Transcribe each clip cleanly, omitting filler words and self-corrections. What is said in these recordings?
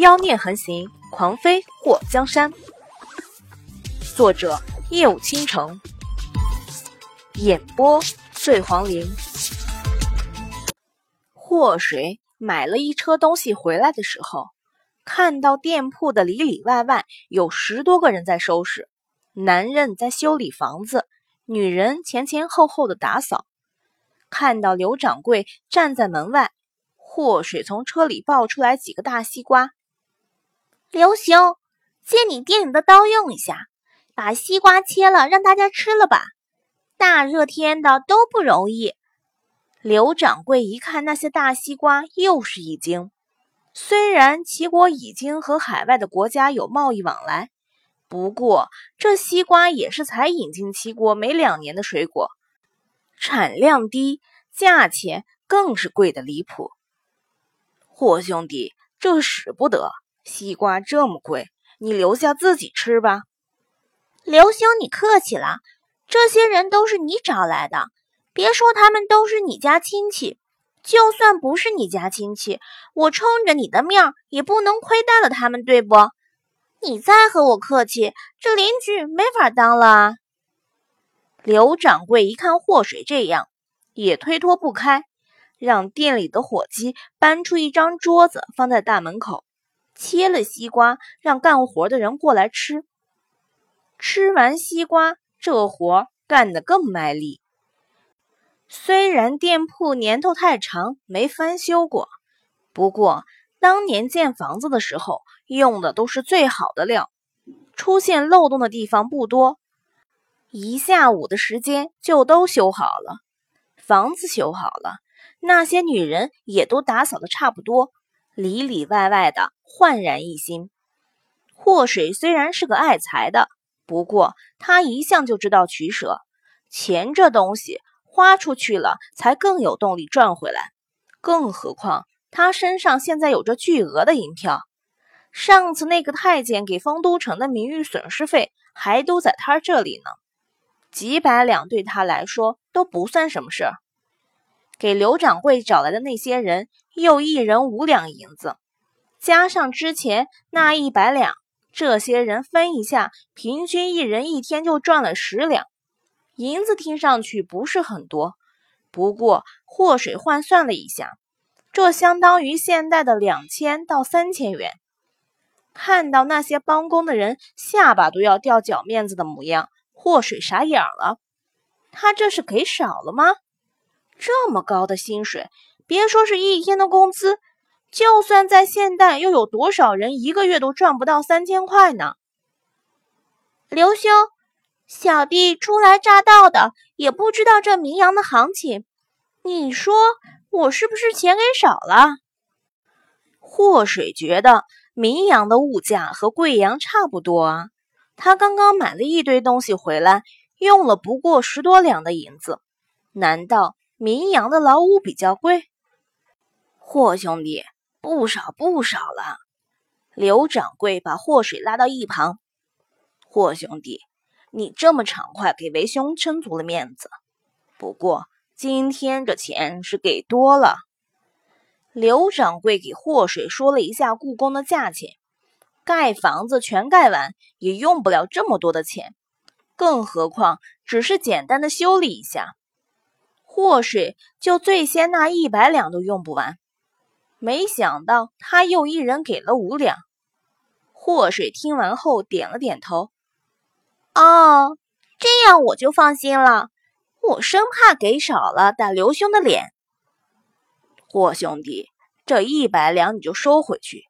妖孽横行，狂妃祸江山。作者夜舞倾城，演播醉黄林。祸水买了一车东西回来的时候，看到店铺的里外外有10多个人在收拾，男人在修理房子，女人前后的打扫。看到刘掌柜站在门外，祸水从车里抱出来几个大西瓜。刘兄，借你店里的刀用一下，把西瓜切了让大家吃了吧，大热天的都不容易。刘掌柜一看那些大西瓜，又是一惊。虽然齐国已经和海外的国家有贸易往来，不过这西瓜也是才引进齐国没2年的水果，产量低，价钱更是贵得离谱。霍兄弟，这使不得，西瓜这么贵，你留下自己吃吧。刘兄，你客气了，这些人都是你找来的，别说他们都是你家亲戚，就算不是你家亲戚，我冲着你的面也不能亏待了他们，对不？你再和我客气，这邻居没法当了啊。刘掌柜一看祸水这样，也推脱不开，让店里的伙计搬出一张桌子放在大门口，切了西瓜让干活的人过来吃。吃完西瓜，这活干得更卖力。虽然店铺年头太长没翻修过，不过当年建房子的时候用的都是最好的料，出现漏洞的地方不多，一下午的时间就都修好了。房子修好了，那些女人也都打扫的差不多，里外的焕然一新。祸水虽然是个爱财的，不过他一向就知道取舍，钱这东西花出去了才更有动力赚回来，更何况他身上现在有着巨额的银票，上次那个太监给丰都城的名誉损失费还都在他这里呢，几百两对他来说都不算什么事儿。给刘掌柜找来的那些人又一人5两银子，加上之前那100两，这些人分一下，平均一人一天就赚了10两银子。听上去不是很多，不过祸水换算了一下，这相当于现代的2000到3000元。看到那些帮工的人下巴都要掉脚面子的模样，祸水傻眼了，他这是给少了吗？这么高的薪水，别说是一天的工资，就算在现代又有多少人一个月都赚不到3000块呢？刘兄，小弟初来乍到的，也不知道这名扬的行情，你说我是不是钱给少了？祸水觉得名扬的物价和贵阳差不多啊，他刚刚买了一堆东西回来，用了不过10多两的银子，难道名扬的老屋比较贵？霍兄弟，不少了。刘掌柜把霍水拉到一旁，霍兄弟，你这么畅快给为兄撑足了面子，不过今天这钱是给多了。刘掌柜给霍水说了一下故宫的价钱，盖房子全盖完也用不了这么多的钱，更何况只是简单的修理一下。祸水就最先那100两都用不完，没想到他又一人给了5两。祸水听完后点了点头，哦，这样我就放心了，我生怕给少了打刘兄的脸。霍兄弟，这100两你就收回去，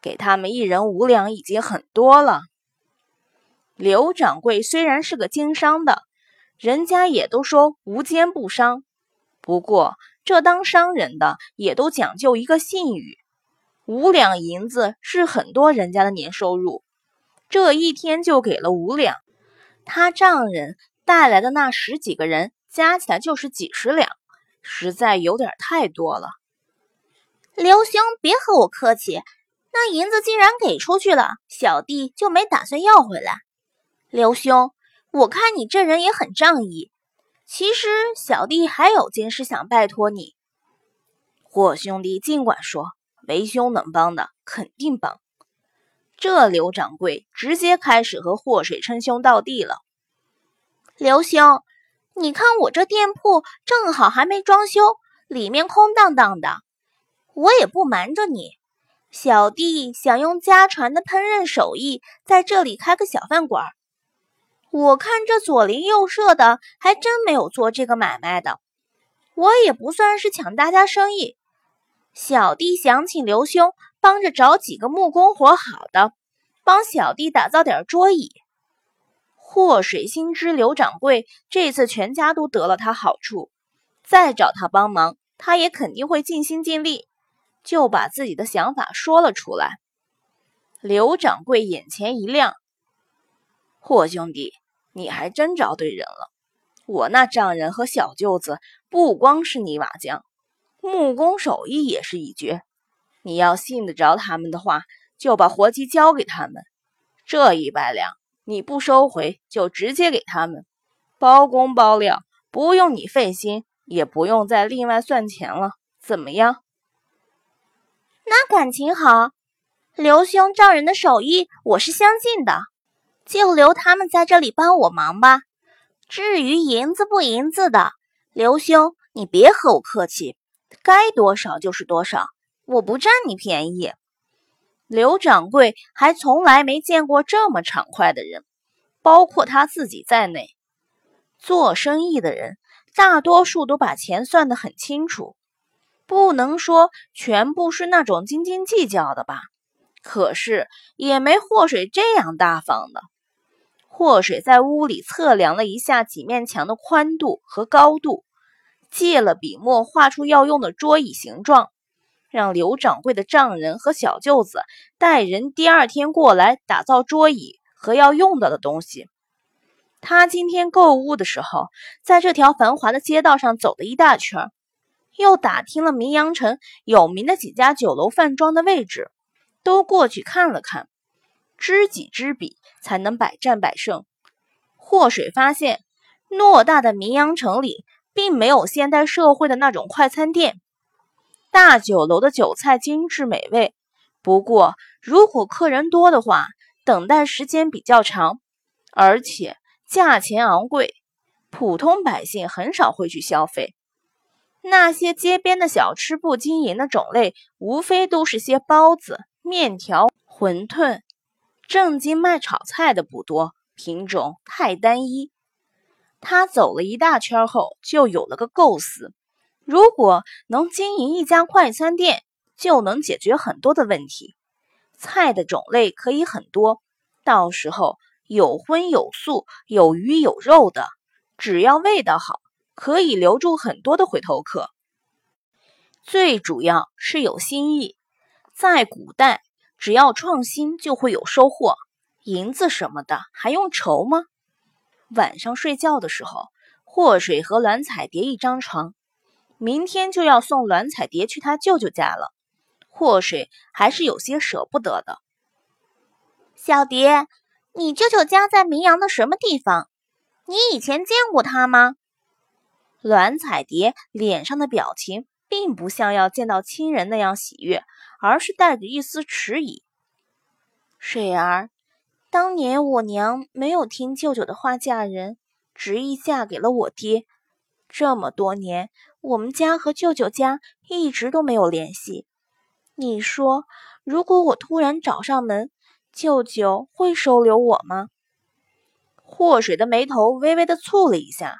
给他们一人5两已经很多了。刘掌柜虽然是个经商的，人家也都说无奸不商，不过这当商人的也都讲究一个信誉，5两银子是很多人家的年收入，这一天就给了5两，他丈人带来的那10几个人加起来就是几10两，实在有点太多了。刘兄，别和我客气，那银子既然给出去了，小弟就没打算要回来。刘兄，我看你这人也很仗义，其实小弟还有件事想拜托你。霍兄弟尽管说，为兄能帮的肯定帮，这刘掌柜直接开始和祸水称兄道弟了。刘兄，你看我这店铺正好还没装修，里面空荡荡的。我也不瞒着你，小弟想用家传的烹饪手艺在这里开个小饭馆。我看这左邻右舍的还真没有做这个买卖的，我也不算是抢大家生意。小弟想请刘兄帮着找几个木工活好的，帮小弟打造点桌椅。祸水心知刘掌柜这次全家都得了他好处，再找他帮忙，他也肯定会尽心尽力，就把自己的想法说了出来。刘掌柜眼前一亮，霍兄弟，你还真找对人了。我那丈人和小舅子不光是泥瓦匠，木工手艺也是一绝。你要信得着他们的话，就把活计交给他们。这100两你不收回，就直接给他们，包工包料，不用你费心，也不用再另外算钱了，怎么样？那感情好，刘兄丈人的手艺我是相信的。就留他们在这里帮我忙吧，至于银子不银子的，刘兄，你别和我客气，该多少就是多少，我不占你便宜。刘掌柜还从来没见过这么畅快的人，包括他自己在内。做生意的人，大多数都把钱算得很清楚，不能说全部是那种斤斤计较的吧，可是也没祸水这样大方的。祸水在屋里测量了一下几面墙的宽度和高度，借了笔墨画出要用的桌椅形状，让刘掌柜的丈人和小舅子带人第二天过来打造桌椅和要用到的东西。他今天购物的时候，在这条繁华的街道上走了一大圈，又打听了明阳城有名的几家酒楼饭庄的位置，都过去看了看。知己知彼，才能百战百胜。祸水发现，偌大的明阳城里并没有现代社会的那种快餐店，大酒楼的酒菜精致美味，不过如果客人多的话，等待时间比较长，而且价钱昂贵，普通百姓很少会去消费。那些街边的小吃部经营的种类，无非都是些包子、面条、馄饨，正经卖炒菜的不多，品种太单一。他走了一大圈后，就有了个构思，如果能经营一家快餐店，就能解决很多的问题。菜的种类可以很多，到时候有荤有素，有鱼有肉的，只要味道好，可以留住很多的回头客。最主要是有新意，在古代只要创新就会有收获，银子什么的还用愁吗？晚上睡觉的时候，祸水和栾彩蝶一张床，明天就要送栾彩蝶去他舅舅家了，祸水还是有些舍不得的。小蝶，你舅舅家在明阳的什么地方？你以前见过他吗？栾彩蝶脸上的表情并不像要见到亲人那样喜悦，而是带着一丝迟疑。水儿，当年我娘没有听舅舅的话嫁人，执意嫁给了我爹。这么多年，我们家和舅舅家一直都没有联系。你说，如果我突然找上门，舅舅会收留我吗？祸水的眉头微微的蹙了一下。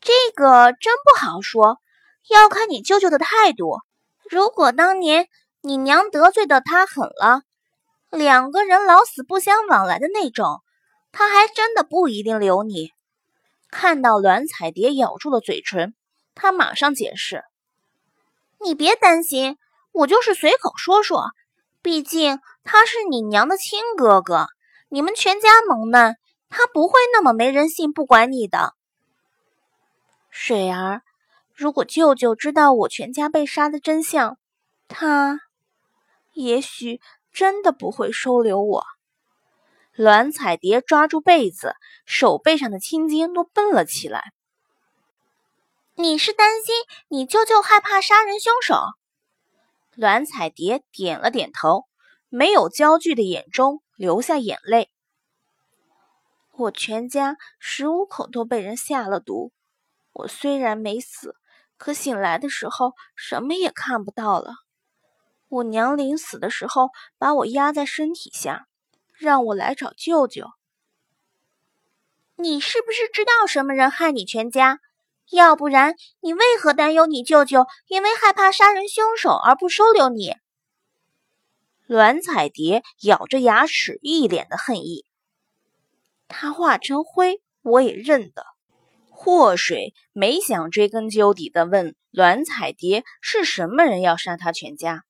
这个真不好说，要看你舅舅的态度。如果当年你娘得罪的他狠了，两个人老死不相往来的那种，他还真的不一定留你。看到栾彩蝶咬住了嘴唇，他马上解释：你别担心，我就是随口说说，毕竟他是你娘的亲哥哥，你们全家蒙难，他不会那么没人性不管你的。水儿，如果舅舅知道我全家被杀的真相，他也许真的不会收留我。栾彩蝶抓住被子，手背上的青筋都蹦了起来。你是担心你舅舅害怕杀人凶手？栾彩蝶点了点头，没有焦距的眼中流下眼泪。我全家15口都被人下了毒，我虽然没死，可醒来的时候什么也看不到了。我娘临死的时候把我压在身体下，让我来找舅舅。你是不是知道什么人害你全家？要不然你为何担忧你舅舅因为害怕杀人凶手而不收留你？栾彩蝶咬着牙齿，一脸的恨意。他化成灰我也认得。祸水没想追根究底的问栾彩蝶是什么人要杀他全家。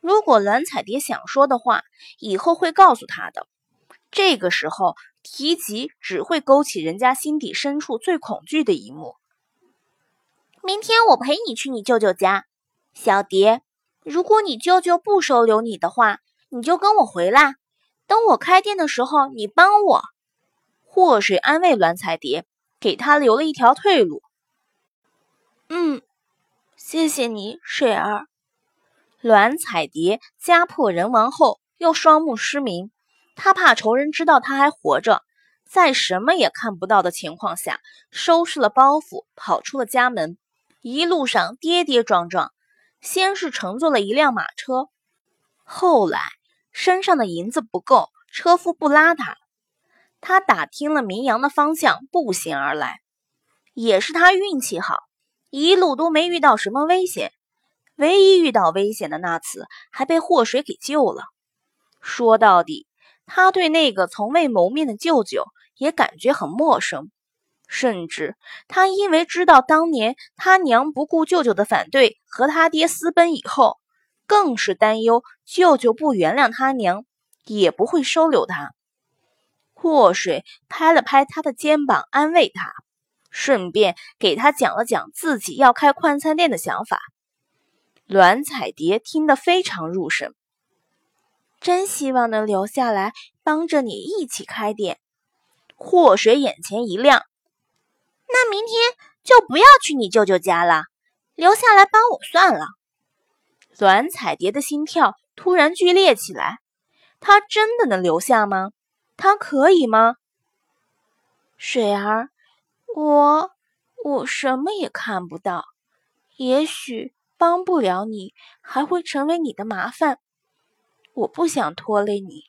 如果栾彩蝶想说的话，以后会告诉他的。这个时候提及只会勾起人家心底深处最恐惧的一幕。明天我陪你去你舅舅家，小蝶，如果你舅舅不收留你的话，你就跟我回来，等我开店的时候你帮我。祸水安慰栾彩蝶，给他留了一条退路。谢谢你，水儿。栾彩蝶家破人亡后又双目失明，他怕仇人知道他还活着，在什么也看不到的情况下，收拾了包袱，跑出了家门。一路上跌跌撞撞，先是乘坐了一辆马车，后来身上的银子不够，车夫不拉他。他打听了明阳的方向，步行而来。也是他运气好，一路都没遇到什么危险，唯一遇到危险的那次，还被祸水给救了。说到底，他对那个从未谋面的舅舅也感觉很陌生，甚至他因为知道当年他娘不顾舅舅的反对和他爹私奔以后，更是担忧舅舅不原谅他娘，也不会收留他。祸水拍了拍他的肩膀安慰他，顺便给他讲了讲自己要开快餐店的想法。栾彩蝶听得非常入神，真希望能留下来帮着你一起开店。祸水眼前一亮，那明天就不要去你舅舅家了，留下来帮我算了。栾彩蝶的心跳突然剧烈起来，她真的能留下吗？她可以吗？水儿，我什么也看不到，也许帮不了你，还会成为你的麻烦。我不想拖累你。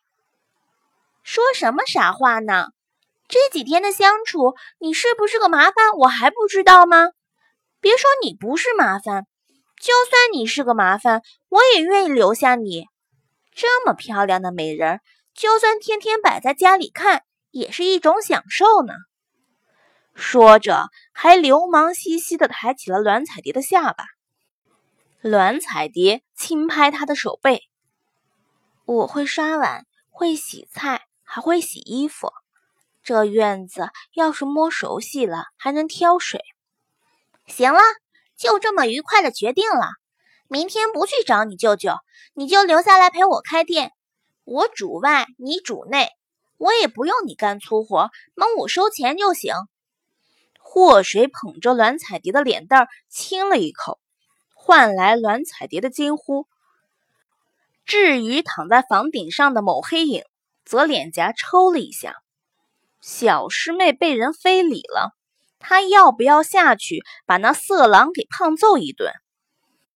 说什么傻话呢？这几天的相处，你是不是个麻烦我还不知道吗？别说你不是麻烦，就算你是个麻烦，我也愿意留下你。这么漂亮的美人，就算天天摆在家里看，也是一种享受呢。说着，还流氓兮兮地抬起了栾彩蝶的下巴。栾彩蝶轻拍她的手背。我会刷碗，会洗菜，还会洗衣服。这院子要是摸熟悉了，还能挑水。行了，就这么愉快的决定了。明天不去找你舅舅，你就留下来陪我开店。我主外，你主内，我也不用你干粗活，帮我收钱就行。祸水捧着栾彩蝶的脸蛋儿亲了一口，换来栾彩蝶的惊呼。至于躺在房顶上的某黑影，则脸颊抽了一下。小师妹被人非礼了，她要不要下去把那色狼给胖揍一顿？